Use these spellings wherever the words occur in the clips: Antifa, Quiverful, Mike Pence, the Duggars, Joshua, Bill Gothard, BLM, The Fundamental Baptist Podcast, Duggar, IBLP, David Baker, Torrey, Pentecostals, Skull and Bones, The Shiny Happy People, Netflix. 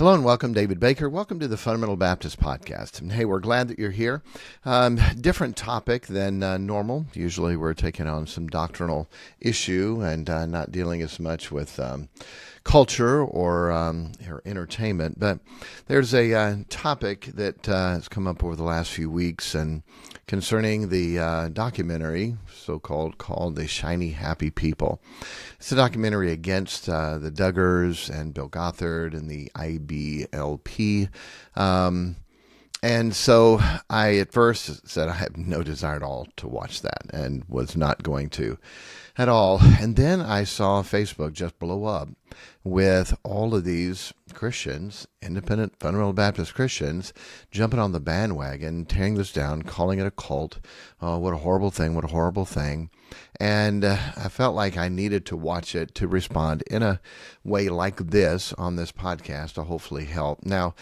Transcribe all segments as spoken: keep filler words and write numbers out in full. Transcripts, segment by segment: Hello and welcome, David Baker. Welcome to the Fundamental Baptist Podcast. And hey, we're glad that you're here. Um, different topic than uh, normal. Usually we're taking on some doctrinal issue and uh, not dealing as much with um, culture or, um, or entertainment. But there's a uh, topic that uh, has come up over the last few weeks and concerning the uh, documentary, so-called, called The Shiny Happy People. It's a documentary against uh, the Duggars and Bill Gothard and the I B L P. Um, and so I at first said I have no desire at all to watch that and was not going to at all. And then I saw Facebook just blow up with all of these Christians, independent fundamental Baptist Christians, jumping on the bandwagon, tearing this down, calling it a cult. Oh, what a horrible thing, what a horrible thing. And uh, I felt like I needed to watch it to respond in a way like this on this podcast to hopefully help. Now,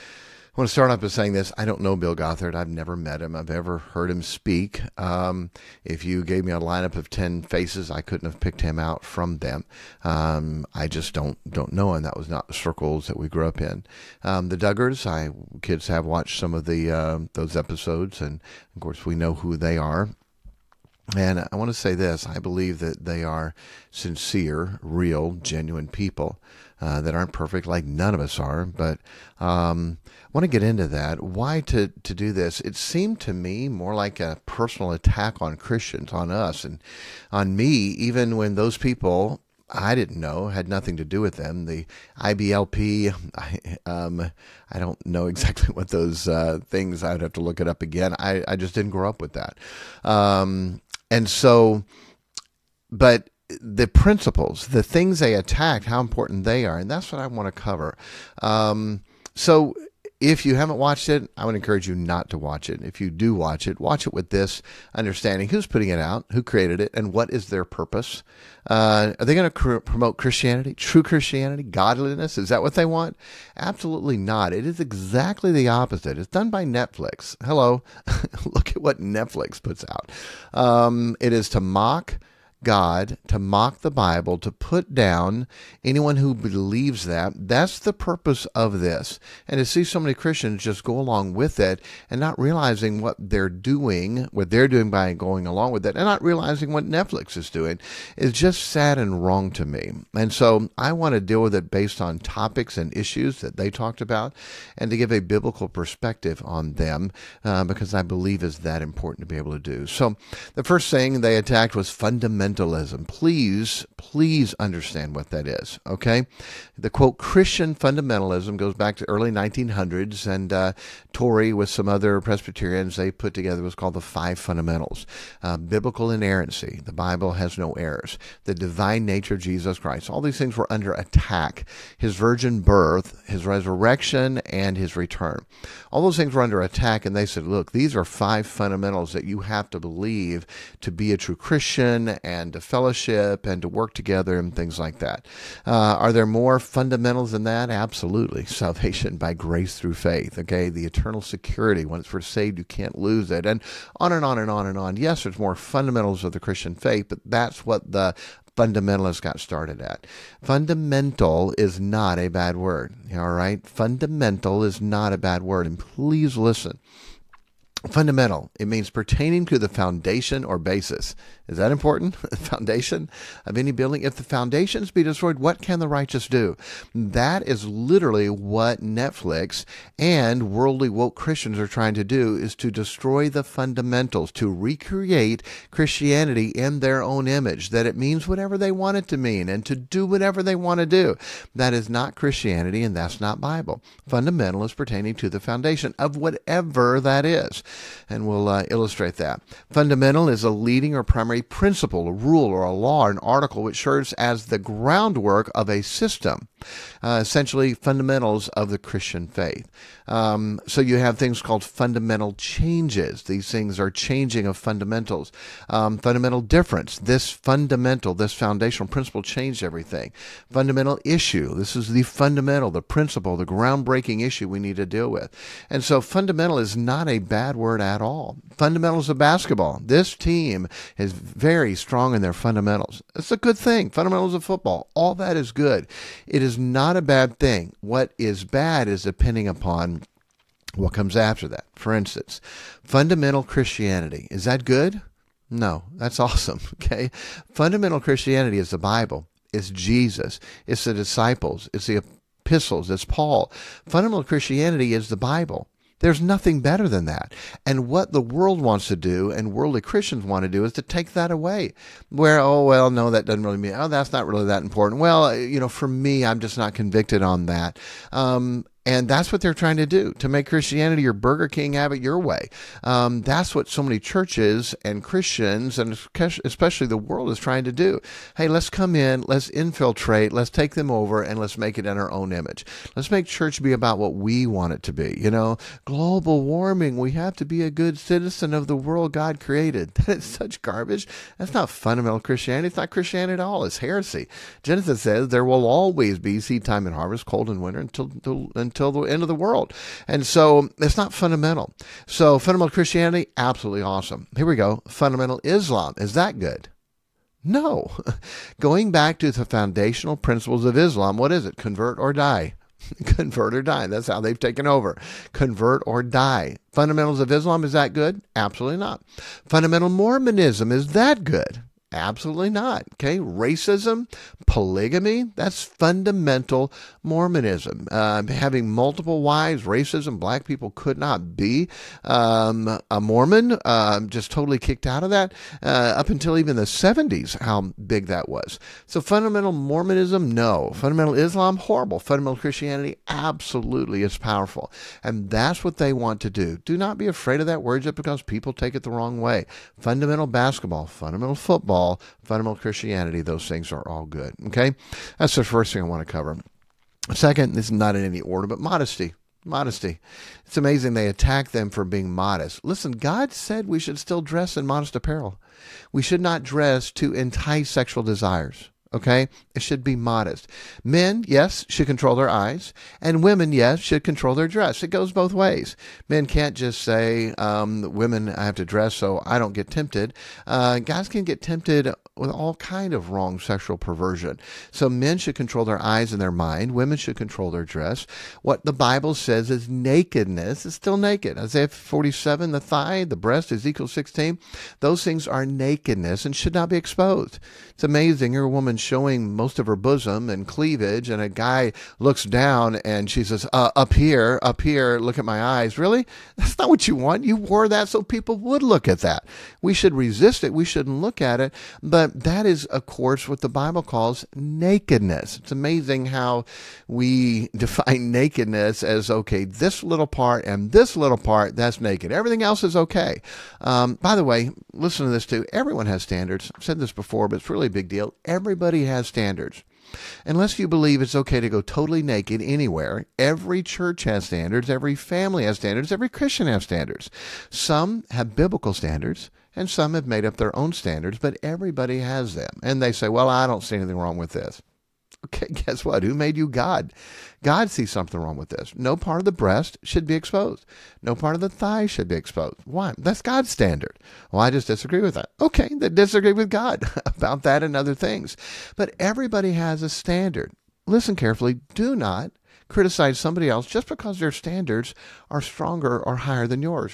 I want to start off by saying this. I don't know Bill Gothard. I've never met him. I've ever heard him speak. Um, if you gave me a lineup of ten faces, I couldn't have picked him out from them. Um, I just don't don't know him. That was not the circles that we grew up in. Um, the Duggars, I kids have watched some of the uh, those episodes, and of course we know who they are. And I want to say this. I believe that they are sincere, real, genuine people. Uh, that aren't perfect, like none of us are, but um, I want to get into that. Why to, to do this? It seemed to me more like a personal attack on Christians, on us, and on me, even when those people I didn't know, had nothing to do with them. The I B L P, I, um, I don't know exactly what those uh, things, I'd have to look it up again. I, I just didn't grow up with that. Um, and so, but... the principles, the things they attacked, how important they are. And that's what I want to cover. Um, so if you haven't watched it, I would encourage you not to watch it. If you do watch it, watch it with this understanding. Who's putting it out? Who created it? And what is their purpose? Uh, are they going to cr- promote Christianity, true Christianity, godliness? Is that what they want? Absolutely not. It is exactly the opposite. It's done by Netflix. Hello. Look at what Netflix puts out. Um, it is to mock God, to mock the Bible, to put down anyone who believes that. That's the purpose of this. And to see so many Christians just go along with it and not realizing what they're doing, what they're doing by going along with it, and not realizing what Netflix is doing is just sad and wrong to me. And so I want to deal with it based on topics and issues that they talked about and to give a biblical perspective on them uh, because I believe is that important to be able to do. So the first thing they attacked was fundamental. Please, please understand what that is, okay? The quote, Christian fundamentalism goes back to early nineteen hundreds, and uh, Torrey with some other Presbyterians, they put together what's called the Five Fundamentals. Uh, biblical inerrancy, the Bible has no errors, the divine nature of Jesus Christ. All these things were under attack. His virgin birth, his resurrection, and his return. All those things were under attack, and they said, look, these are five fundamentals that you have to believe to be a true Christian and and to fellowship and to work together and things like that. Uh, are there more fundamentals than that? Absolutely. Salvation by grace through faith, okay? The eternal security. Once we're saved, you can't lose it. And on and on and on and on. Yes, there's more fundamentals of the Christian faith, but that's what the fundamentalists got started at. Fundamental is not a bad word, all right? Fundamental is not a bad word, and please listen. Fundamental, it means pertaining to the foundation or basis. Is that important? The foundation of any building? If the foundations be destroyed, what can the righteous do? That is literally what Netflix and worldly woke Christians are trying to do, is to destroy the fundamentals, to recreate Christianity in their own image, that it means whatever they want it to mean and to do whatever they want to do. That is not Christianity and that's not Bible. Fundamental is pertaining to the foundation of whatever that is. And we'll uh, illustrate that. Fundamental is a leading or primary principle, a rule or a law, an article which serves as the groundwork of a system, uh, essentially fundamentals of the Christian faith. Um, so you have things called fundamental changes. These things are changing of fundamentals. Um, fundamental difference. This fundamental, this foundational principle changed everything. Fundamental issue. This is the fundamental, the principle, the groundbreaking issue we need to deal with. And so fundamental is not a bad word at all. Fundamentals of basketball. This team is very strong in their fundamentals. It's a good thing. Fundamentals of football, all that is good. It is not a bad thing. What is bad is depending upon what comes after that. For instance, fundamental Christianity. Is that good? No, that's awesome. Okay. Fundamental Christianity is the Bible. It's Jesus. It's the disciples. It's the epistles. It's Paul. Fundamental Christianity is the Bible. There's nothing better than that. And what the world wants to do and worldly Christians want to do is to take that away. Where, oh, well, no, that doesn't really mean, oh, that's not really that important. Well, you know, for me, I'm just not convicted on that. Um, and that's what they're trying to do, to make Christianity your Burger King, have it your way. Um, that's what so many churches and Christians, and especially the world, is trying to do. Hey, let's come in, let's infiltrate, let's take them over, and let's make it in our own image. Let's make church be about what we want it to be. You know, global warming, we have to be a good citizen of the world God created. That is such garbage. That's not fundamental Christianity. It's not Christianity at all. It's heresy. Genesis says there will always be seed time and harvest, cold and winter, until until till the end of the world. And so it's not fundamental. So fundamental Christianity, absolutely awesome. Here we go. Fundamental Islam. Is that good? No. Going back to the foundational principles of Islam, what is it? Convert or die. Convert or die. That's how they've taken over. Convert or die. Fundamentals of Islam, is that good? Absolutely not. Fundamental Mormonism, is that good? Absolutely not. Okay. Racism, polygamy, that's fundamental Mormonism. Uh, having multiple wives, racism, black people could not be um, a Mormon, uh, just totally kicked out of that uh, up until even the seventies, how big that was. So fundamental Mormonism, no. Fundamental Islam, horrible. Fundamental Christianity, absolutely is powerful. And that's what they want to do. Do not be afraid of that word just because people take it the wrong way. Fundamental basketball, fundamental football, fundamental Christianity, those things are all good. Okay, that's the first thing I want to cover. Second, this is not in any order, but modesty. Modesty. It's amazing they attack them for being modest. Listen, God said we should still dress in modest apparel. We should not dress to entice sexual desires. Okay, it should be modest. Men, yes, should control their eyes, and women, yes, should control their dress. It goes both ways. Men can't just say, um, women, I have to dress so I don't get tempted. Uh, guys can get tempted with all kind of wrong sexual perversion. So men should control their eyes and their mind. Women should control their dress. What the Bible says is nakedness is still naked. Isaiah forty-seven, the thigh, the breast, Ezekiel sixteen, those things are nakedness and should not be exposed. It's amazing. You're a woman showing most of her bosom and cleavage, and a guy looks down and she says, uh, up here, up here, look at my eyes. Really? That's not what you want. You wore that so people would look at that. We should resist it. We shouldn't look at it. But that is, of course, what the Bible calls nakedness. It's amazing how we define nakedness as, okay, this little part and this little part, that's naked. Everything else is okay. Um, by the way, listen to this too. Everyone has standards. I've said this before, but it's really a big deal. Everybody has standards. Unless you believe it's okay to go totally naked anywhere, every church has standards, every family has standards, every Christian has standards. Some have biblical standards, and some have made up their own standards, but everybody has them. And they say, well, I don't see anything wrong with this. Okay, guess what? Who made you God? God sees something wrong with this. No part of the breast should be exposed. No part of the thigh should be exposed. Why? That's God's standard. Well, I just disagree with that. Okay, they disagree with God about that and other things. But everybody has a standard. Listen carefully. Do not criticize somebody else just because their standards are stronger or higher than yours.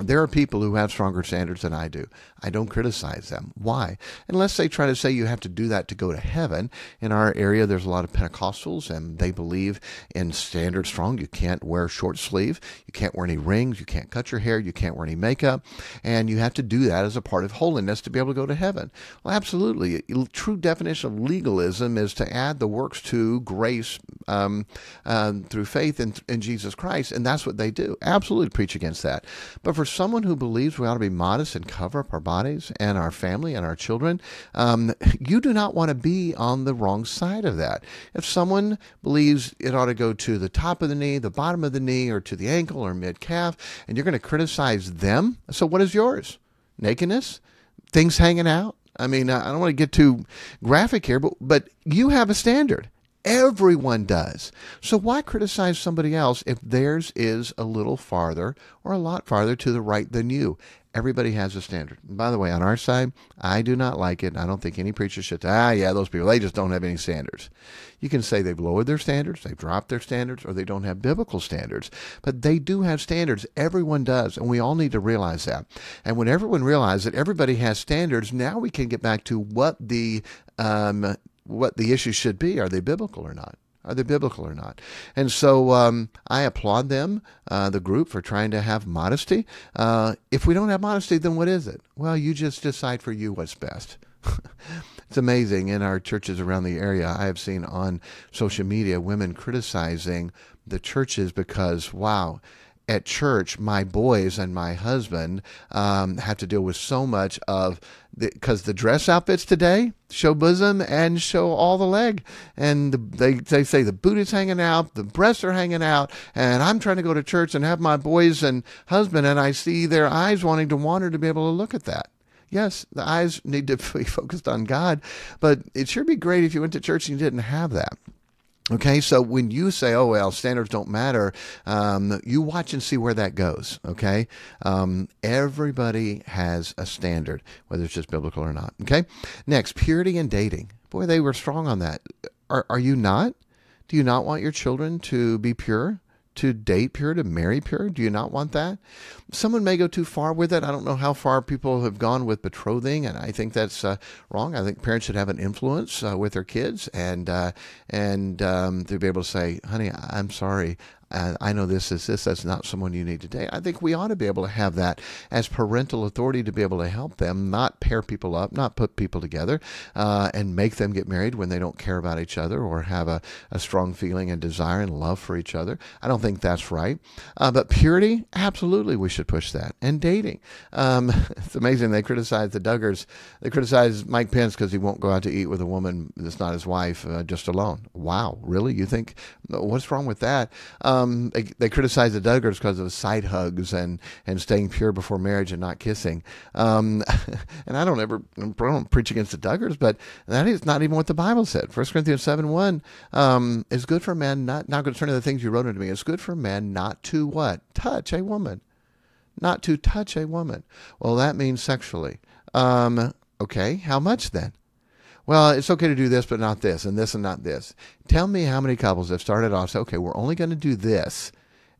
There are people who have stronger standards than I do. I don't criticize them. Why? Unless they try to say you have to do that to go to heaven. In our area, there's a lot of Pentecostals, and they believe in standards strong. You can't wear short sleeve. You can't wear any rings. You can't cut your hair. You can't wear any makeup. And you have to do that as a part of holiness to be able to go to heaven. Well, absolutely. The true definition of legalism is to add the works to grace um, um, through faith in, in Jesus Christ, and that's what they do. Absolutely preach against that. But for For someone who believes we ought to be modest and cover up our bodies and our family and our children, um, you do not want to be on the wrong side of that. If someone believes it ought to go to the top of the knee, the bottom of the knee, or to the ankle or mid-calf, and you're going to criticize them, so what is yours? Nakedness? Things hanging out? I mean, I don't want to get too graphic here, but, but you have a standard. Everyone does. So why criticize somebody else if theirs is a little farther or a lot farther to the right than you? Everybody has a standard. And by the way, on our side, I do not like it. I don't think any preacher should say, ah, yeah, those people, they just don't have any standards. You can say they've lowered their standards, they've dropped their standards, or they don't have biblical standards. But they do have standards. Everyone does, and we all need to realize that. And when everyone realizes that everybody has standards, now we can get back to what the um, what the issues should be. Are they biblical or not? Are they biblical or not? And so um, I applaud them, uh, the group, for trying to have modesty. Uh, if we don't have modesty, then what is it? Well, you just decide for you what's best. It's amazing. In our churches around the area, I have seen on social media women criticizing the churches because, wow, at church, my boys and my husband um, have to deal with so much of, because the, the dress outfits today show bosom and show all the leg. And the, they, they say the boot is hanging out, the breasts are hanging out, and I'm trying to go to church and have my boys and husband, and I see their eyes wanting to wander to be able to look at that. Yes, the eyes need to be focused on God, but it sure be great if you went to church and you didn't have that. Okay, so when you say, oh, well, standards don't matter, um, you watch and see where that goes, okay? Um, everybody has a standard, whether it's just biblical or not, okay? Next, purity and dating. Boy, they were strong on that. Are, are you not? Do you not want your children to be pure, to date pure, to marry pure? Do you not want that? Someone may go too far with it. I don't know how far people have gone with betrothing, and I think that's uh, wrong. I think parents should have an influence uh, with their kids, and uh, and um, to be able to say, honey, I'm sorry. Uh, I know this is this. That's not someone you need today. I think we ought to be able to have that as parental authority to be able to help them, not pair people up, not put people together, uh, and make them get married when they don't care about each other or have a, a strong feeling and desire and love for each other. I don't think that's right. Uh, but purity, absolutely, we should push that. And dating. Um, it's amazing. They criticize the Duggars. They criticize Mike Pence because he won't go out to eat with a woman that's not his wife uh, just alone. Wow, really? You think, what's wrong with that? Um, Um, they, they criticize the Duggars because of side hugs and, and staying pure before marriage and not kissing. Um, and I don't ever I don't preach against the Duggars, but that is not even what the Bible said. First Corinthians seven one, um, it's good for a man not, not concerning the things you wrote unto me. It's good for a man not to what? Touch a woman. Not to touch a woman. Well, that means sexually. Um, okay, how much then? Well, it's okay to do this, but not this, and this, and not this. Tell me how many couples have started off, say, okay, we're only going to do this,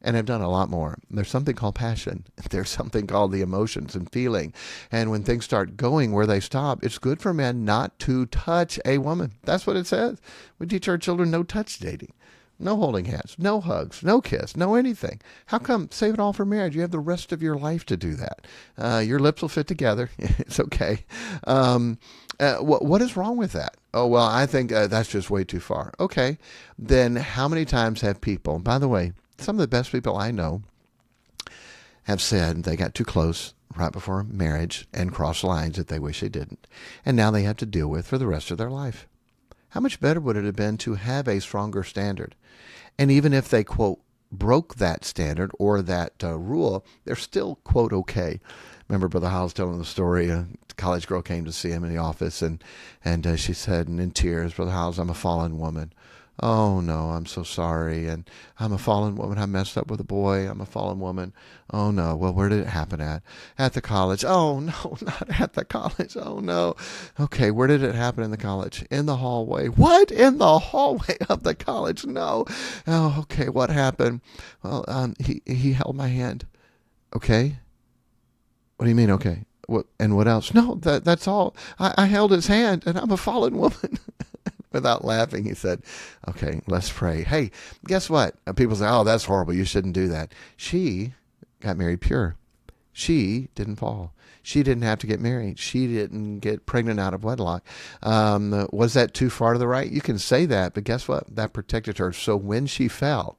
and have done a lot more. There's something called passion. There's something called the emotions and feeling. And when things start going where they stop, it's good for men not to touch a woman. That's what it says. We teach our children no touch dating. No holding hands, no hugs, no kiss, no anything. How come? Save it all for marriage. You have the rest of your life to do that. Uh, your lips will fit together. It's okay. Um, uh, wh- what is wrong with that? Oh, well, I think uh, that's just way too far. Okay. Then how many times have people, by the way, some of the best people I know have said they got too close right before marriage and crossed lines that they wish they didn't. And now they have to deal with for the rest of their life. How much better would it have been to have a stronger standard? And even if they, quote, broke that standard or that uh, rule, they're still, quote, okay. Remember Brother Howell's telling the story, a college girl came to see him in the office, and, and uh, she said, and in tears, Brother Howells, I'm a fallen woman. Oh, no, I'm so sorry. And I'm a fallen woman. I messed up with a boy. I'm a fallen woman. Oh, no. Well, where did it happen at? At the college. Oh, no, not at the college. Oh, no. Okay, where did it happen in the college? In the hallway. What? In the hallway of the college? No. Oh, okay, what happened? Well, um, he, he held my hand. Okay? What do you mean, okay? What, and what else? No, that that's all. I, I held his hand, and I'm a fallen woman. Without laughing, he said, okay, let's pray. Hey, guess what? People say, oh, that's horrible. You shouldn't do that. She got married pure. She didn't fall. She didn't have to get married. She didn't get pregnant out of wedlock. Um, was that too far to the right? You can say that, but guess what? That protected her. So when she fell,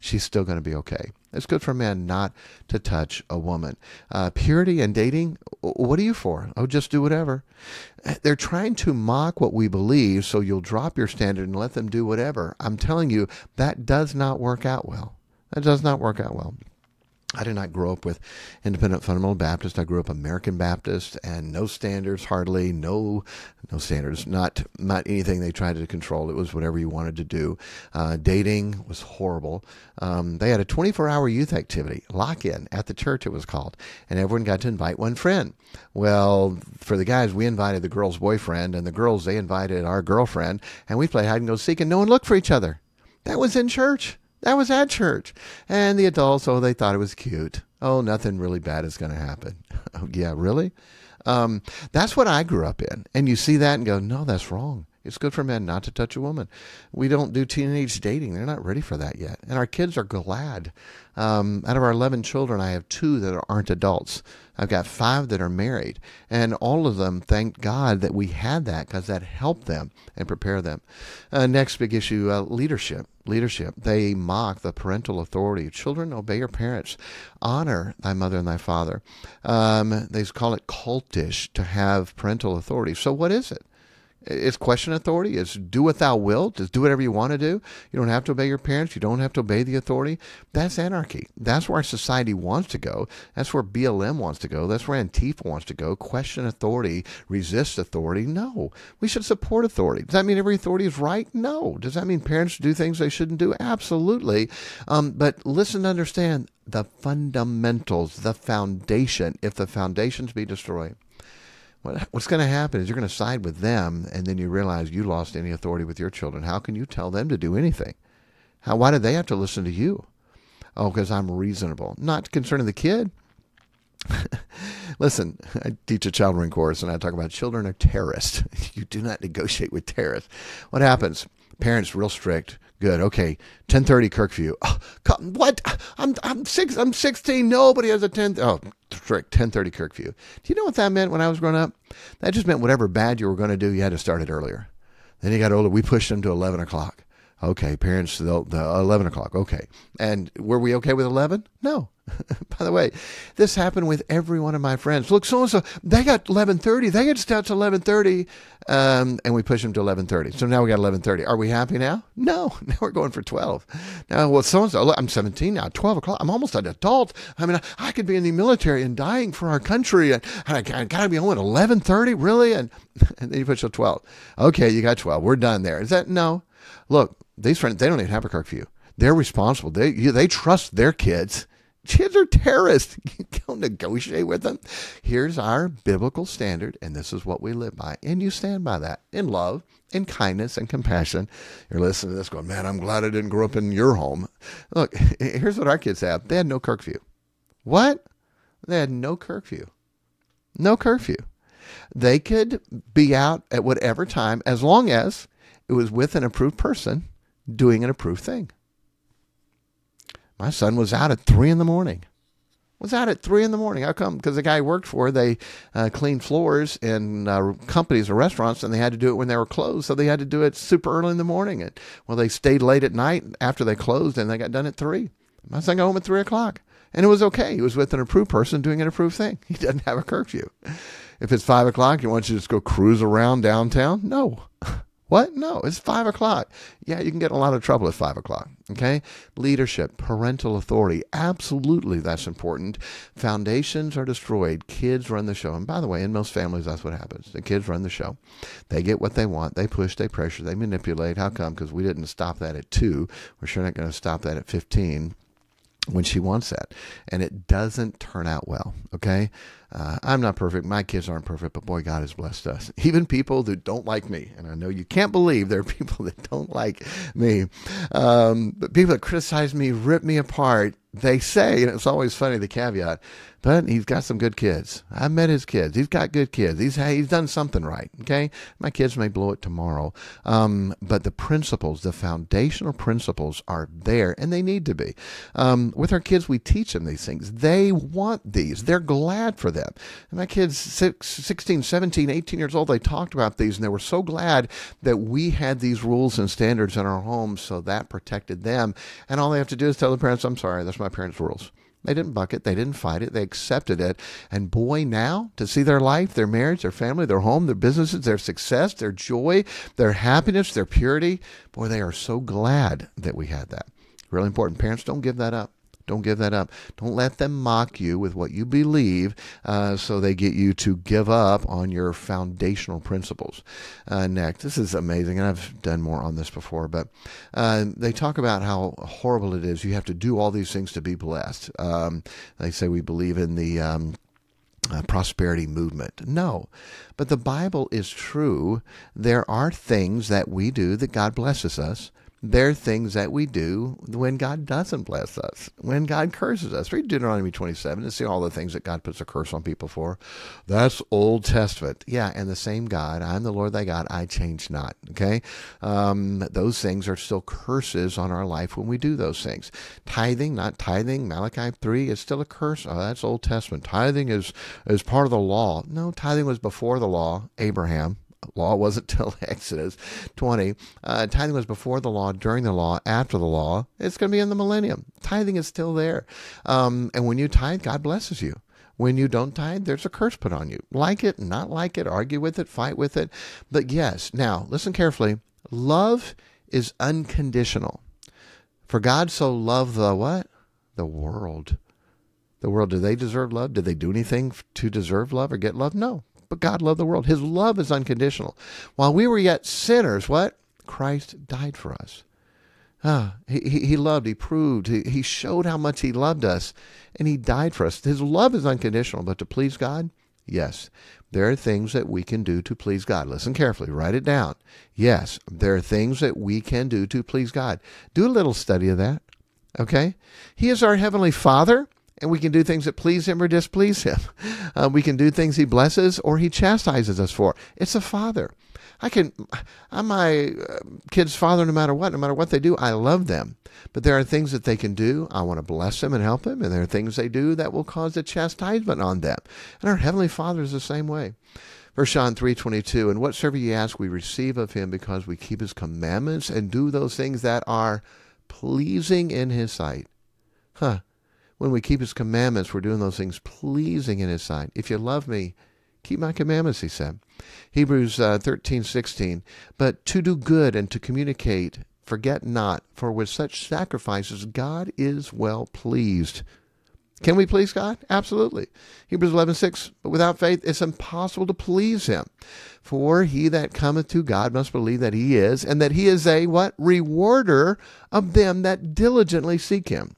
she's still going to be okay. It's good for men not to touch a woman. Uh, purity and dating, what are you for? Oh, just do whatever. They're trying to mock what we believe, so you'll drop your standard and let them do whatever. I'm telling you, that does not work out well. That does not work out well. I did not grow up with independent fundamental Baptist. I grew up American Baptist, and no standards, hardly no, no standards, not, not anything they tried to control. It was whatever you wanted to do. Uh, dating was horrible. Um, they had a twenty-four hour youth activity, lock-in at the church, it was called, and everyone got to invite one friend. Well, for the guys, we invited the girl's boyfriend, and the girls, they invited our girlfriend, and we played hide and go seek, and no one looked for each other. That was in church. That was at church. And the adults, oh, they thought it was cute. Oh, nothing really bad is going to happen. Oh, yeah, really? Um, that's what I grew up in. And you see that and go, no, that's wrong. It's good for men not to touch a woman. We don't do teenage dating. They're not ready for that yet. And our kids are glad. Um, out of our eleven children, I have two that aren't adults. I've got five that are married. And all of them, thank God that we had that, because that helped them and prepare them. Uh, next big issue, uh, leadership. Leadership. They mock the parental authority. Children, obey your parents. Honor thy mother and thy father. Um, they call it cultish to have parental authority. So what is it? It's question authority. It's do what thou wilt. Just do whatever you want to do. You don't have to obey your parents. You don't have to obey the authority. That's anarchy. That's where our society wants to go. That's where B L M wants to go. That's where Antifa wants to go. Question authority. Resist authority. No. We should support authority. Does that mean every authority is right? No. Does that mean parents do things they shouldn't do? Absolutely. Um, but listen to understand the fundamentals, the foundation. If the foundations be destroyed, what's going to happen is you're going to side with them, and then you realize you lost any authority with your children. How can you tell them to do anything? How? Why do they have to listen to you? Oh, because I'm reasonable. Not concerning the kid. Listen, I teach a children course, and I talk about children are terrorists. You do not negotiate with terrorists. What happens? Parents real strict. Good. Okay. ten thirty Kirkview. Oh, what? I'm I'm six. I'm sixteen. Nobody has a ten. Oh, strict. ten thirty Kirkview. Do you know what that meant when I was growing up? That just meant whatever bad you were going to do, you had to start it earlier. Then you got older. We pushed them to eleven o'clock. Okay. Parents, the, the eleven o'clock. Okay. And were we okay with eleven? No. By the way, this happened with every one of my friends. Look, so-and-so, they got eleven thirty. They got to start to eleven thirty, um, and we push them to eleven thirty. So now we got eleven thirty. Are we happy now? No. Now we're going for twelve. Now, well, so-and-so, look, I'm seventeen now, twelve o'clock. I'm almost an adult. I mean, I, I could be in the military and dying for our country, and, and I, I got to be home at eleven thirty, really? And, and then you push till twelve. Okay, you got twelve. We're done there. Is that? No. Look, these friends, they don't even have a curfew. They're responsible. They, you, they trust their kids. Kids are terrorists. You don't negotiate with them. Here's our biblical standard, and this is what we live by. And you stand by that in love, in kindness, and compassion. You're listening to this going, man, I'm glad I didn't grow up in your home. Look, here's what our kids have. They had no curfew. What? They had no curfew. No curfew. They could be out at whatever time as long as it was with an approved person doing an approved thing. My son was out at three in the morning. Was out at three in the morning. How come? Because the guy I worked for, they uh, cleaned floors in uh, companies or restaurants, and they had to do it when they were closed. So they had to do it super early in the morning. And well, they stayed late at night after they closed, and they got done at three. My son got home at three o'clock, and it was okay. He was with an approved person doing an approved thing. He doesn't have a curfew. If it's five o'clock, you want you to just go cruise around downtown? No. What? No, it's five o'clock. Yeah, you can get in a lot of trouble at five o'clock. Okay. Leadership, parental authority. Absolutely. That's important. Foundations are destroyed. Kids run the show. And by the way, in most families, that's what happens. The kids run the show. They get what they want. They push, they pressure, they manipulate. How come? Because we didn't stop that at two. We're sure not going to stop that at fifteen. When she wants that, and it doesn't turn out well. Okay. Uh, I'm not perfect. My kids aren't perfect, but boy, God has blessed us. Even people who don't like me. And I know you can't believe there are people that don't like me. Um, but people that criticize me, rip me apart. They say, and it's always funny, the caveat, but he's got some good kids. I met his kids. He's got good kids. He's he's done something right, okay? My kids may blow it tomorrow, um, but the principles, the foundational principles are there, and they need to be. Um, with our kids, we teach them these things. They want these. They're glad for them. And my kids, six, sixteen, seventeen, eighteen years old, they talked about these, and they were so glad that we had these rules and standards in our home, so that protected them. And all they have to do is tell the parents, I'm sorry, that's my My parents' rules. They didn't buck it. They didn't fight it. They accepted it. And boy, now to see their life, their marriage, their family, their home, their businesses, their success, their joy, their happiness, their purity. Boy, they are so glad that we had that. Really important. Parents, don't give that up. Don't give that up. Don't let them mock you with what you believe uh, so they get you to give up on your foundational principles. Uh, next, this is amazing, and I've done more on this before, but uh, they talk about how horrible it is. You have to do all these things to be blessed. Um, they say we believe in the um, uh, prosperity movement. No, but the Bible is true. There are things that we do that God blesses us. There are things that we do when God doesn't bless us, when God curses us. Read Deuteronomy twenty-seven and see all the things that God puts a curse on people for. That's Old Testament. Yeah, and the same God, I'm the Lord thy God, I change not, okay? Um, those things are still curses on our life when we do those things. Tithing, not tithing, Malachi three is still a curse. Oh, that's Old Testament. Tithing is, is part of the law. No, tithing was before the law, Abraham. Law wasn't till Exodus twenty. Uh, tithing was before the law, during the law, after the law. It's going to be in the millennium. Tithing is still there. Um, and when you tithe, God blesses you. When you don't tithe, there's a curse put on you. Like it, not like it, argue with it, fight with it. But yes, now, listen carefully. Love is unconditional. For God so loved the what? The world. The world, do they deserve love? Did they do anything to deserve love or get love? No. But God loved the world. His love is unconditional. While we were yet sinners, what? Christ died for us. Ah, he, he loved, he proved, he, he showed how much he loved us, and he died for us. His love is unconditional, but to please God, yes, there are things that we can do to please God. Listen carefully, write it down. Yes, there are things that we can do to please God. Do a little study of that, okay? He is our Heavenly Father. And we can do things that please him or displease him. Uh, we can do things he blesses or he chastises us for. It's a father. I can, I'm my kid's father no matter what. No matter what they do, I love them. But there are things that they can do. I want to bless them and help them. And there are things they do that will cause a chastisement on them. And our Heavenly Father is the same way. First John three twenty-two, and whatsoever ye ask, we receive of him because we keep his commandments and do those things that are pleasing in his sight. Huh. When we keep his commandments, we're doing those things pleasing in his sight. If you love me, keep my commandments, he said. Hebrews uh, thirteen sixteen, but to do good and to communicate, forget not, for with such sacrifices God is well pleased. Can we please God? Absolutely. Hebrews eleven six, but without faith it's impossible to please him. For he that cometh to God must believe that he is, and that he is a, what? Rewarder of them that diligently seek him.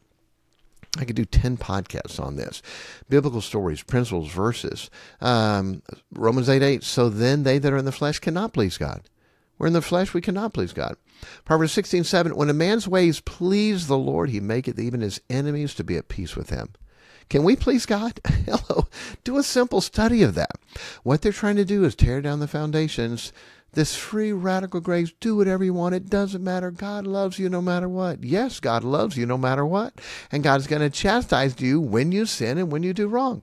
I could do ten podcasts on this. Biblical stories, principles, verses. Um, Romans eight eight, so then they that are in the flesh cannot please God. We're in the flesh, we cannot please God. Proverbs sixteen seven, when a man's ways please the Lord, he maketh even his enemies to be at peace with him. Can we please God? Hello. Do a simple study of that. What they're trying to do is tear down the foundations. This free radical grace, do whatever you want. It doesn't matter. God loves you no matter what. Yes, God loves you no matter what. And God's going to chastise you when you sin and when you do wrong.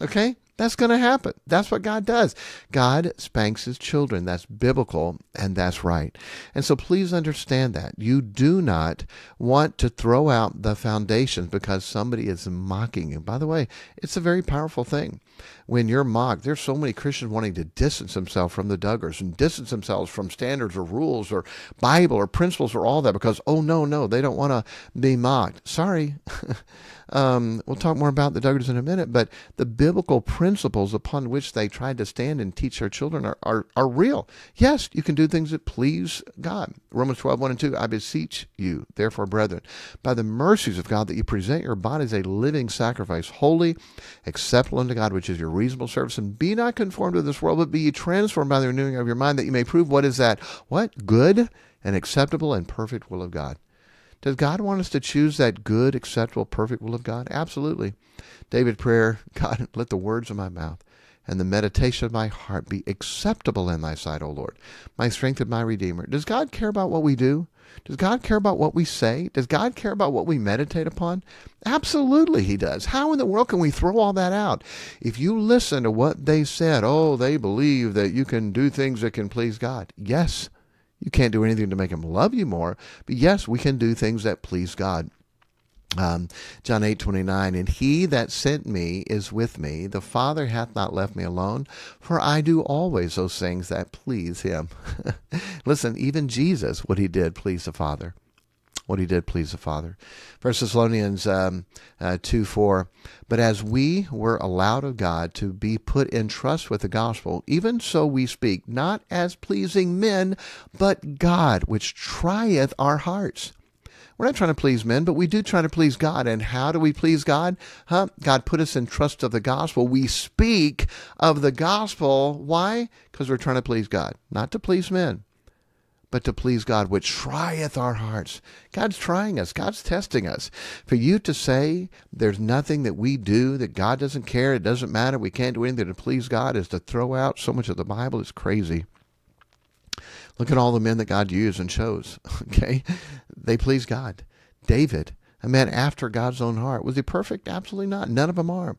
Okay? That's going to happen. That's what God does. God spanks his children. That's biblical and that's right. And so please understand that. You do not want to throw out the foundations because somebody is mocking you. By the way, it's a very powerful thing. When you're mocked, there's so many Christians wanting to distance themselves from the Duggars and distance themselves from standards or rules or Bible or principles or all that because, oh, no, no, they don't want to be mocked. Sorry. Um, we'll talk more about the Duggars in a minute, but the biblical principles upon which they tried to stand and teach their children are, are, are real. Yes, you can do things that please God. Romans twelve, one and two, I beseech you, therefore, brethren, by the mercies of God, that you present your bodies a living sacrifice, holy, acceptable unto God, which is your reasonable service, and be not conformed to this world, but be ye transformed by the renewing of your mind, that you may prove what is that, what? Good and acceptable and perfect will of God. Does God want us to choose that good, acceptable, perfect will of God? Absolutely. David's prayer, God, let the words of my mouth and the meditation of my heart be acceptable in thy sight, O Lord, my strength and my Redeemer. Does God care about what we do? Does God care about what we say? Does God care about what we meditate upon? Absolutely he does. How in the world can we throw all that out? If you listen to what they said, oh, they believe that you can do things that can please God. Yes. You can't do anything to make him love you more, but yes, we can do things that please God. Um, John eight twenty nine, and he that sent me is with me. The Father hath not left me alone, for I do always those things that please him. Listen, even Jesus, what he did pleased the Father. what he did pleased the Father. First Thessalonians um, uh, two four, but as we were allowed of God to be put in trust with the gospel, even so we speak, not as pleasing men, but God, which trieth our hearts. We're not trying to please men, but we do try to please God. And how do we please God? Huh? God put us in trust of the gospel. We speak of the gospel. Why? Because we're trying to please God, not to please men, but to please God, which trieth our hearts. God's trying us. God's testing us. For you to say there's nothing that we do, that God doesn't care, it doesn't matter, we can't do anything to please God, is to throw out so much of the Bible. It's crazy. Look at all the men that God used and chose, okay? They pleased God. David, a man after God's own heart. Was he perfect? Absolutely not. None of them are.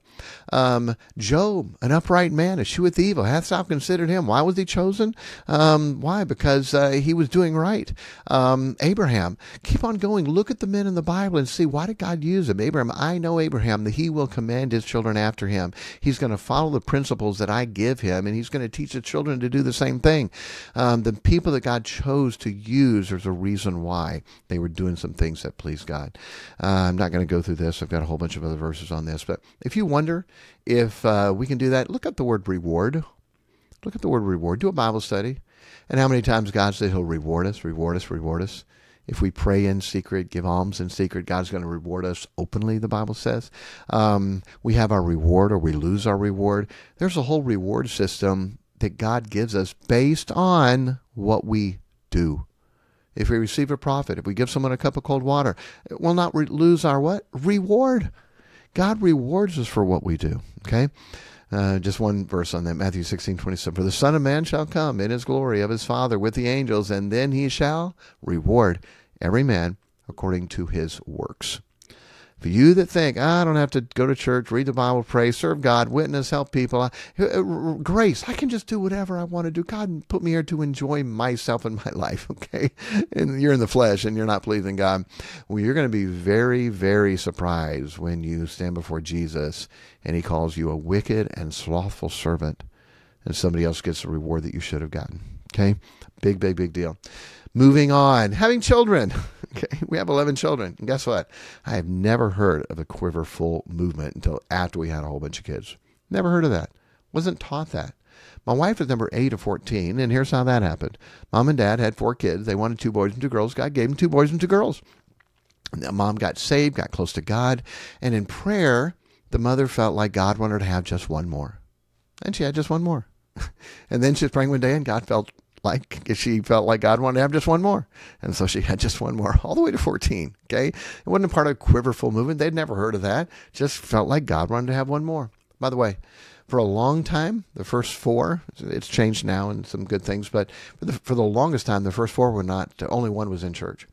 Um, Job, an upright man, escheweth evil. Hast thou considered him? Why was he chosen? Um, why? Because uh, he was doing right. Um, Abraham, keep on going. Look at the men in the Bible and see, why did God use him? Abraham, I know Abraham, that he will command his children after him. He's going to follow the principles that I give him, and he's going to teach his children to do the same thing. Um, the people that God chose to use, there's a reason why they were doing some things that pleased God. Uh, I'm not going to go through this. I've got a whole bunch of other verses on this. But if you wonder if uh, we can do that, look up the word reward. Look up the word reward. Do a Bible study. And how many times God said he'll reward us, reward us, reward us. If we pray in secret, give alms in secret, God's going to reward us openly, the Bible says. Um, we have our reward or we lose our reward. There's a whole reward system that God gives us based on what we do. If we receive a prophet, if we give someone a cup of cold water, it will not re- lose our what? Reward. God rewards us for what we do, okay? Uh, just one verse on that, Matthew sixteen twenty-seven. For the Son of Man shall come in his glory of his Father with the angels, and then he shall reward every man according to his works. For you that think, I don't have to go to church, read the Bible, pray, serve God, witness, help people. I, uh, grace, I can just do whatever I want to do. God put me here to enjoy myself and my life, okay? And you're in the flesh and you're not pleasing God. Well, you're going to be very, very surprised when you stand before Jesus and he calls you a wicked and slothful servant and somebody else gets the reward that you should have gotten, okay? Big, big, big deal. Moving on, having children. Okay, we have eleven children. And guess what? I have never heard of the Quiverful movement until after we had a whole bunch of kids. Never heard of that. Wasn't taught that. My wife was number eight of fourteen, and here's how that happened. Mom and Dad had four kids. They wanted two boys and two girls. God gave them two boys and two girls. And Mom got saved, got close to God, and in prayer, the mother felt like God wanted her to have just one more. And she had just one more. And then she was praying one day, and God felt like she felt like God wanted to have just one more. And so she had just one more all the way to fourteen. Okay. It wasn't a part of a Quiverful movement. They'd never heard of that. Just felt like God wanted to have one more. By the way, for a long time, the first four, it's changed now and some good things, but for the, for the longest time, the first four were not, only one was in church.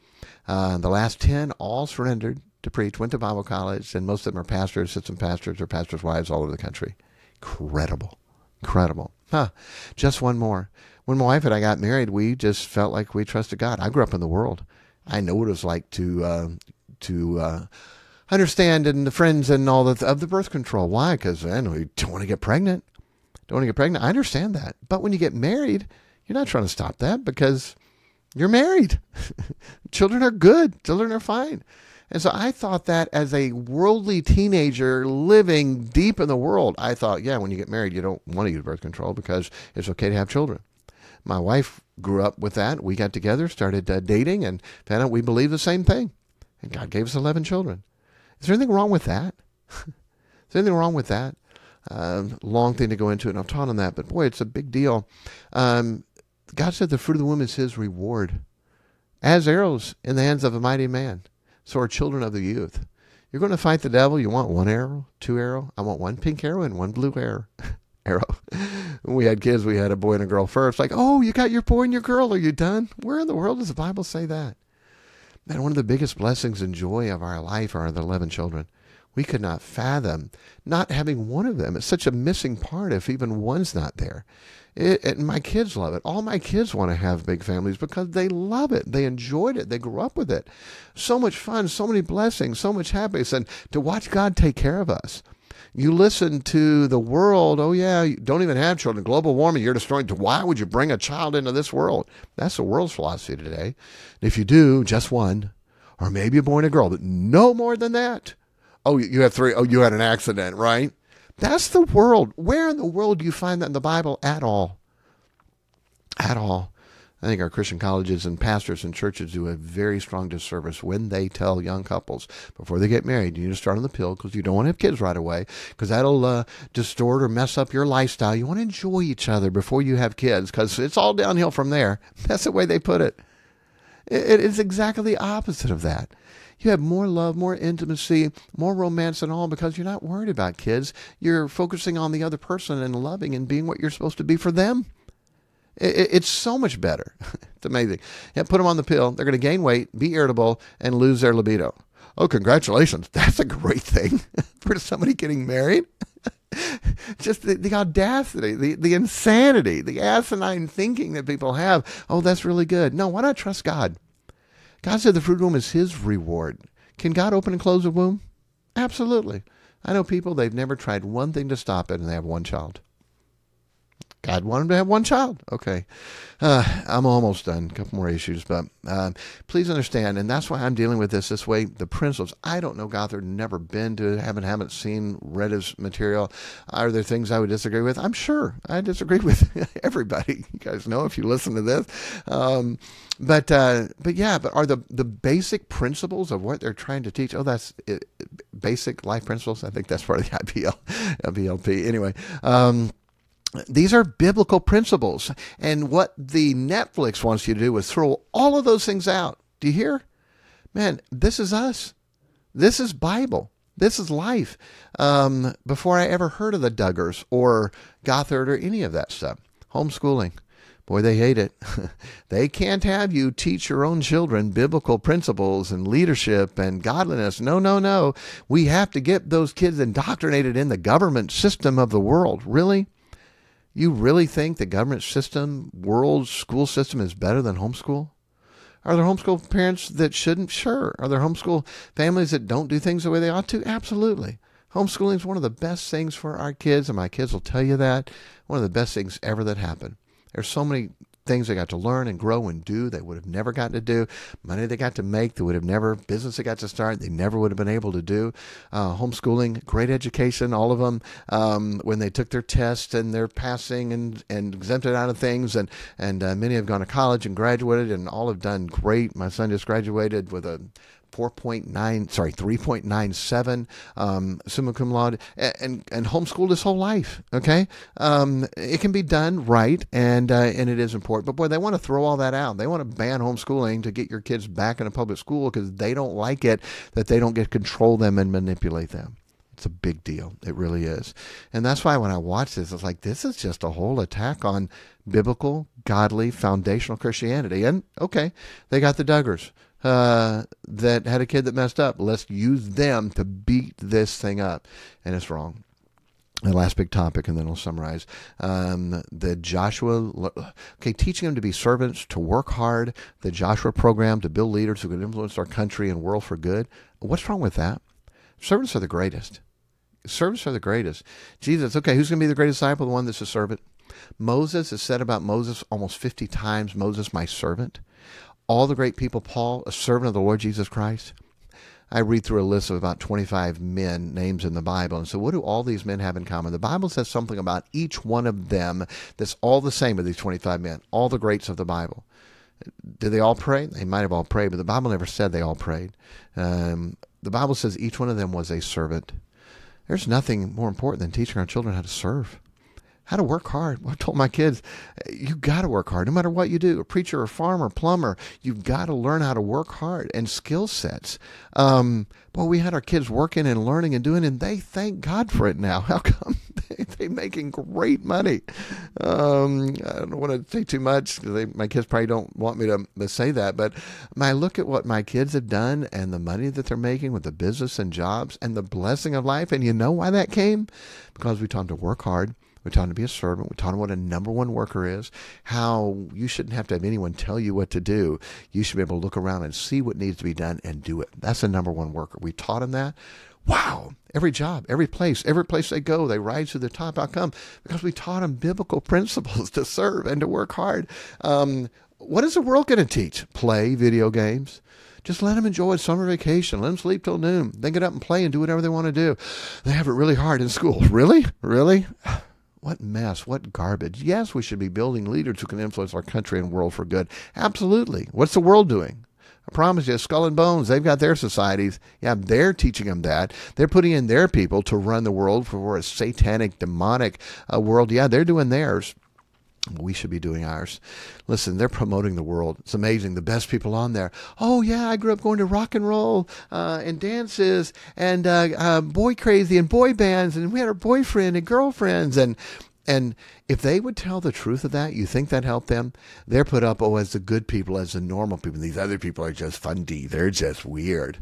Uh, the last ten all surrendered to preach, went to Bible college, and most of them are pastors, assistant pastors, or pastors' wives all over the country. Incredible. Incredible. Huh. Just one more. When my wife and I got married, we just felt like we trusted God. I grew up in the world. I know what it was like to uh, to uh, understand and the friends and all that of the birth control. Why? Because then we don't want to get pregnant. Don't want to get pregnant. I understand that. But when you get married, you're not trying to stop that because you're married. Children are good. Children are fine. And so I thought that as a worldly teenager living deep in the world, I thought, yeah, when you get married, you don't want to use birth control because it's okay to have children. My wife grew up with that. We got together, started uh, dating, and found out we believed the same thing. And God gave us eleven children. Is there anything wrong with that? Is there anything wrong with that? Uh, long thing to go into, and I've taught on that, but boy, it's a big deal. Um, God said the fruit of the womb is his reward. As arrows in the hands of a mighty man, so are children of the youth. You're going to fight the devil. You want one arrow, two arrow. I want one pink arrow and one blue arrow. arrow. When we had kids, we had a boy and a girl first. Like, oh, you got your boy and your girl. Are you done? Where in the world does the Bible say that? Man, one of the biggest blessings and joy of our life are the eleven children. We could not fathom not having one of them. It's such a missing part if even one's not there. It, it, my kids love it. All my kids want to have big families because they love it. They enjoyed it. They grew up with it. So much fun, so many blessings, so much happiness, and to watch God take care of us. You listen to the world, oh yeah, you don't even have children. Global warming, you're destroying. Why would you bring a child into this world? That's the world's philosophy today. And if you do, just one. or maybe a boy and a girl, but no more than that. Oh, you have three. Oh, you had an accident, right? That's the world. Where in the world do you find that in the Bible at all? At all. I think our Christian colleges and pastors and churches do a very strong disservice when they tell young couples before they get married, you need to start on the pill because you don't want to have kids right away because that'll uh, distort or mess up your lifestyle. You want to enjoy each other before you have kids because it's all downhill from there. That's the way they put it. It is exactly the opposite of that. You have more love, more intimacy, more romance and all because you're not worried about kids. You're focusing on the other person and loving and being what you're supposed to be for them. It's so much better. It's amazing. Yeah, put them on the pill. They're going to gain weight, be irritable, and lose their libido. Oh, congratulations. That's a great thing for somebody getting married. Just the, the audacity, the, the insanity, the asinine thinking that people have. Oh, that's really good. No, why not trust God? God said the fruit womb is his reward. Can God open and close a womb? Absolutely. I know people, they've never tried one thing to stop it, and they have one child. God wanted him to have one child. Okay. Uh, I'm almost done. A couple more issues, but um, please understand, and that's why I'm dealing with this this way, the principles. I don't know Gothard, never been to, haven't haven't seen, read his material. Are there things I would disagree with? I'm sure I disagree with everybody. You guys know if you listen to this. Um, but uh, but yeah, but are the, the basic principles of what they're trying to teach, oh, that's it, basic life principles? I think that's part of the I B L, I B L P. Anyway, um, these are biblical principles, and what the Netflix wants you to do is throw all of those things out. Do you hear? Man, this is us. This is Bible. This is life. Um, before I ever heard of the Duggars or Gothard or any of that stuff. Homeschooling. Boy, they hate it. They can't have you teach your own children biblical principles and leadership and godliness. No, no, no. We have to get those kids indoctrinated in the government system of the world. Really? You really think the government system, world school system is better than homeschool? Are there homeschool parents that shouldn't? Sure. Are there homeschool families that don't do things the way they ought to? Absolutely. Homeschooling is one of the best things for our kids, and my kids will tell you that. One of the best things ever that happened. There's so many things they got to learn and grow and do they would have never gotten to do, money they got to make they would have never, business they got to start they never would have been able to do. Uh, homeschooling, great education, all of them, um, when they took their tests and they're passing and, and exempted out of things, and, and uh, many have gone to college and graduated and all have done great. My son just graduated with a four point nine, sorry, three point nine seven, um, summa cum laude, and, and homeschooled his whole life. Okay. Um, it can be done right. And, uh, and it is important, but boy, they want to throw all that out. They want to ban homeschooling to get your kids back in a public school because they don't like it, that they don't get to control them and manipulate them. It's a big deal. It really is. And that's why when I watch this, it's like, this is just a whole attack on biblical, godly, foundational Christianity. And okay, they got the Duggars. Uh, that had a kid that messed up. Let's use them to beat this thing up. And it's wrong. The last big topic, and then I'll summarize. Um, the Joshua, okay, teaching them to be servants, to work hard, the Joshua program to build leaders who can influence our country and world for good. What's wrong with that? Servants are the greatest. Servants are the greatest. Jesus, okay, who's going to be the greatest disciple? The one that's a servant. Moses is said about Moses almost fifty times, Moses, my servant. All the great people, Paul, a servant of the Lord Jesus Christ. I read through a list of about twenty-five men, names in the Bible. And so what do all these men have in common? The Bible says something about each one of them that's all the same with these twenty-five men, all the greats of the Bible. Did they all pray? They might have all prayed, but the Bible never said they all prayed. Um, the Bible says each one of them was a servant. There's nothing more important than teaching our children how to serve. How to work hard. Well, I told my kids, you got to work hard no matter what you do. A preacher, a farmer, plumber, you've got to learn how to work hard and skill sets. Um, well, we had our kids working and learning and doing, and they thank God for it now. How come they're making great money? Um, I don't want to say too much because they, my kids probably don't want me to, to say that, but I look at what my kids have done and the money that they're making with the business and jobs and the blessing of life. And you know why that came? Because we taught them to work hard. We taught him to be a servant. We taught him what a number one worker is, how you shouldn't have to have anyone tell you what to do. You should be able to look around and see what needs to be done and do it. That's a number one worker. We taught him that. Wow. Every job, every place, every place they go, they rise to the top. How come? Because we taught him biblical principles to serve and to work hard. Um, what is the world going to teach? Play, video games, Just let them enjoy a summer vacation. Let them sleep till noon. They get up and play and do whatever they want to do. They have it really hard in school. Really? Really? What mess, what garbage. Yes, we should be building leaders who can influence our country and world for good. Absolutely. What's the world doing? I promise you, Skull and Bones, they've got their societies. Yeah, they're teaching them that. They're putting in their people to run the world for a satanic, demonic uh, world. Yeah, they're doing theirs. We should be doing ours. Listen, they're promoting the world. It's amazing. The best people on there. Oh, yeah, I grew up going to rock and roll uh, and dances and uh, uh, boy crazy and boy bands. And we had our boyfriend and girlfriends. And and if they would tell the truth of that, you think that helped them? They're put up, oh, as the good people, as the normal people. These other people are just fundy. They're just weird.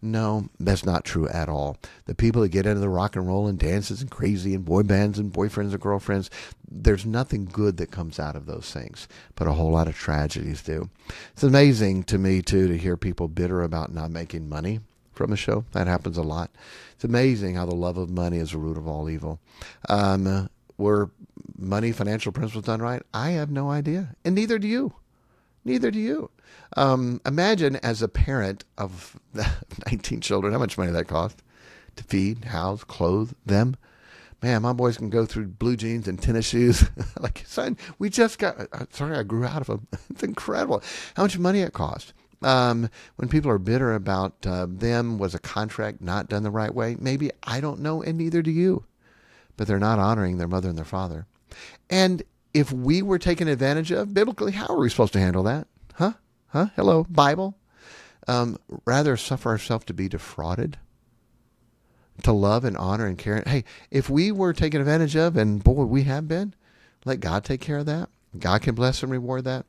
No, that's not true at all. The people that get into the rock and roll and dances and crazy and boy bands and boyfriends and girlfriends, there's nothing good that comes out of those things, but a whole lot of tragedies do. It's amazing to me, too, to hear people bitter about not making money from a show. That happens a lot. It's amazing how the love of money is the root of all evil. Um, were money, financial principles done right? I have no idea, and neither do you. Neither do you. Um, imagine as a parent of nineteen children, how much money that cost to feed, house, clothe them. Man, my boys can go through blue jeans and tennis shoes. Like, son, we just got, sorry, I grew out of them. It's incredible how much money it costs. Um, when people are bitter about uh, them, was a contract not done the right way? Maybe, I don't know, and neither do you. But they're not honoring their mother and their father. And if we were taken advantage of, biblically, how are we supposed to handle that? Huh? Huh? Hello, Bible? Um, rather suffer ourselves to be defrauded? To love and honor and care. Hey, if we were taken advantage of, and boy, we have been, let God take care of that. God can bless and reward that.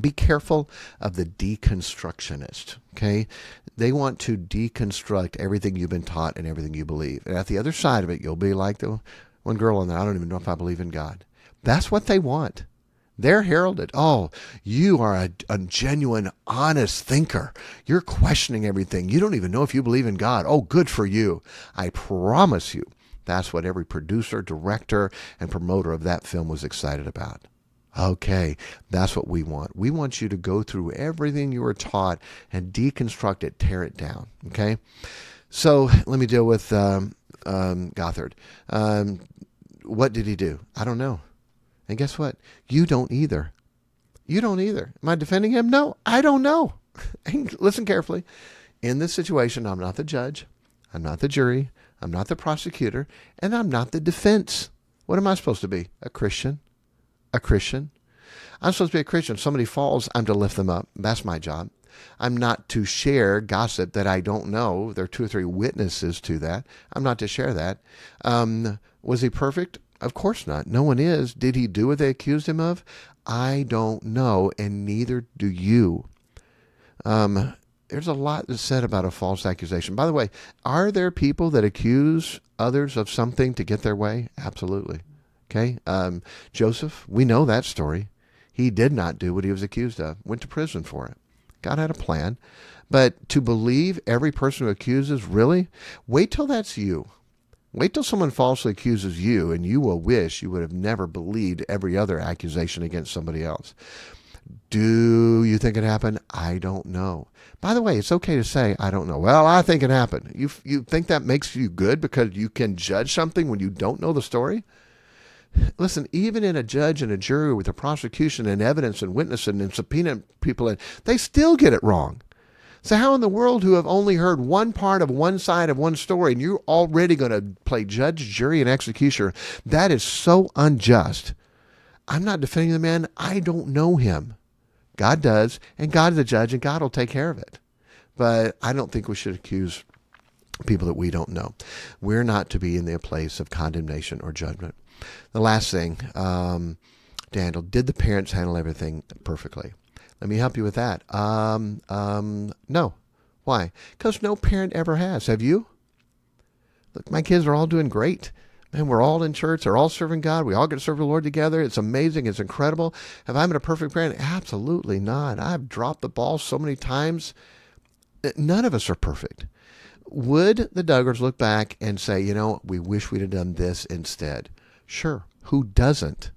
Be careful of the deconstructionist, okay? They want to deconstruct everything you've been taught and everything you believe. And at the other side of it, you'll be like the one girl on there, I don't even know if I believe in God. That's what they want. They're heralded. Oh, you are a, a genuine, honest thinker. You're questioning everything. You don't even know if you believe in God. Oh, good for you. I promise you, that's what every producer, director, and promoter of that film was excited about. Okay, that's what we want. We want you to go through everything you were taught and deconstruct it, tear it down, okay? So let me deal with um, um, Gothard. Um, what did he do? I don't know. And guess what? You don't either. You don't either. Am I defending him? No, I don't know. Listen carefully. In this situation, I'm not the judge. I'm not the jury. I'm not the prosecutor. And I'm not the defense. What am I supposed to be? A Christian? A Christian. I'm supposed to be a Christian. If somebody falls, I'm to lift them up. That's my job. I'm not to share gossip that I don't know. There are two or three witnesses to that. I'm not to share that. Um, was he perfect? Of course not. No one is. Did he do what they accused him of? I don't know, and neither do you. Um, there's a lot that's said about a false accusation. By the way, are there people that accuse others of something to get their way? Absolutely. Okay, um, Joseph, we know that story. He did not do what he was accused of, went to prison for it. God had a plan. But to believe every person who accuses, really? Wait till that's you. Wait till someone falsely accuses you, and you will wish you would have never believed every other accusation against somebody else. Do you think it happened? I don't know. By the way, it's okay to say, I don't know. Well, I think it happened. You, you think that makes you good because you can judge something when you don't know the story? Listen, even in a judge and a jury with a prosecution and evidence and witness and, and subpoena people, and they still get it wrong. So how in the world who have only heard one part of one side of one story and you're already going to play judge, jury, and executioner? That is so unjust. I'm not defending the man. I don't know him. God does, and God is the judge, and God will take care of it. But I don't think we should accuse people that we don't know. We're not to be in the place of condemnation or judgment. The last thing, um, Daniel, did the parents handle everything perfectly? Let me help you with that. Um, um, no. Why? Because no parent ever has. Have you? Look, my kids are all doing great. Man, we're all in church. They're all serving God. We all get to serve the Lord together. It's amazing. It's incredible. Have I been a perfect parent? Absolutely not. I've dropped the ball so many times. None of us are perfect. Would the Duggars look back and say, you know, we wish we'd have done this instead? Sure. Who doesn't?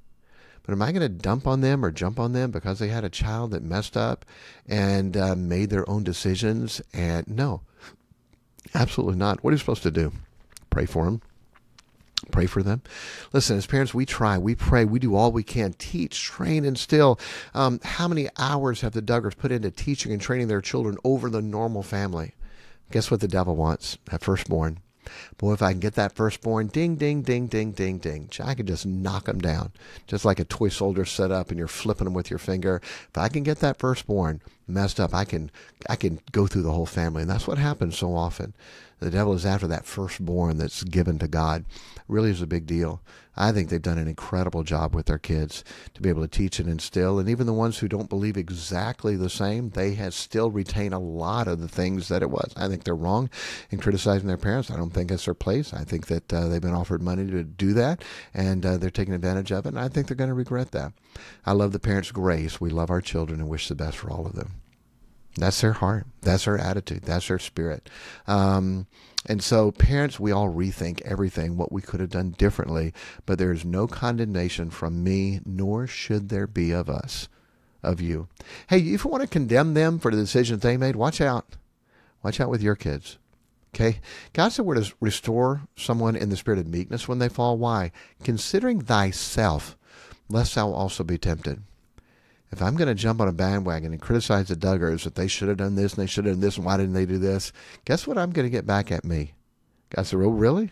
But am I going to dump on them or jump on them because they had a child that messed up and uh, made their own decisions? And no, absolutely not. What are you supposed to do? Pray for them. Pray for them. Listen, as parents, we try, we pray, we do all we can. Teach, train, instill. Um, how many hours have the Duggars put into teaching and training their children over the normal family? Guess what the devil wants? That firstborn. Boy, if I can get that firstborn, ding, ding, ding, ding, ding, ding. I could just knock them down, just like a toy soldier set up and you're flipping them with your finger. If I can get that firstborn messed up, I can I can go through the whole family. And that's what happens so often. The devil is after that firstborn that's given to God. It really is a big deal. I think they've done an incredible job with their kids to be able to teach and instill. And even the ones who don't believe exactly the same, they have still retain a lot of the things that it was. I think they're wrong in criticizing their parents. I don't think it's their place. I think that uh, they've been offered money to do that, and uh, they're taking advantage of it. And I think they're going to regret that. I love the parents' grace. We love our children and wish the best for all of them. That's their heart. That's their attitude. That's their spirit. Um, and so parents, we all rethink everything, what we could have done differently, but there is no condemnation from me, nor should there be of us, of you. Hey, if you want to condemn them for the decisions they made, watch out. Watch out with your kids. Okay. God said we're to restore someone in the spirit of meekness when they fall. Why? Considering thyself, lest thou also be tempted. If I'm going to jump on a bandwagon and criticize the Duggars that they should have done this and they should have done this and why didn't they do this, guess what I'm going to get back at me? God said, oh, really?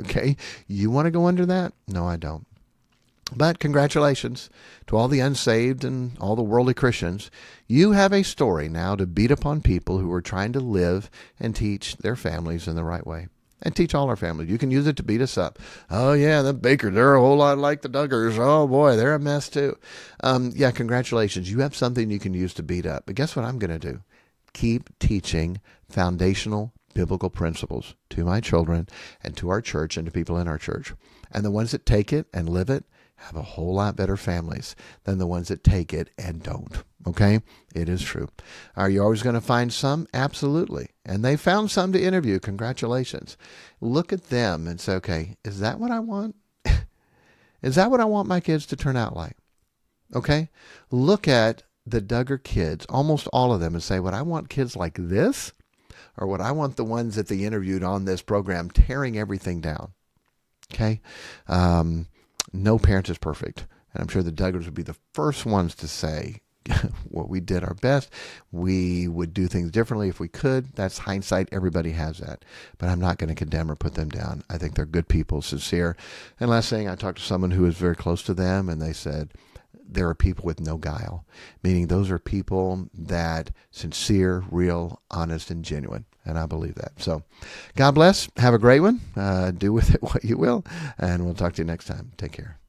Okay, you want to go under that? No, I don't. But congratulations to all the unsaved and all the worldly Christians. You have a story now to beat upon people who are trying to live and teach their families in the right way. And teach all our families. You can use it to beat us up. Oh, yeah, the Bakers, they're a whole lot like the Duggars. Oh, boy, they're a mess, too. Um, yeah, congratulations. You have something you can use to beat up. But guess what I'm going to do? Keep teaching foundational biblical principles to my children and to our church and to people in our church. And the ones that take it and live it have a whole lot better families than the ones that take it and don't. Okay? It is true. Are you always going to find some? Absolutely. And they found some to interview. Congratulations. Look at them and say, okay, is that what I want? Is that what I want my kids to turn out like? Okay? Look at the Duggar kids, almost all of them, and say, would I want kids like this? Or would I want the ones that they interviewed on this program tearing everything down? Okay? Um, no parent is perfect. And I'm sure the Duggars would be the first ones to say, what we did our best. We would do things differently if we could. That's hindsight. Everybody has that. But I'm not going to condemn or put them down. I think they're good people, sincere. And last thing, I talked to someone who was very close to them, and they said, there are people with no guile, meaning those are people that sincere, real, honest, and genuine. And I believe that. So God bless. Have a great one. Uh, do with it what you will. And we'll talk to you next time. Take care.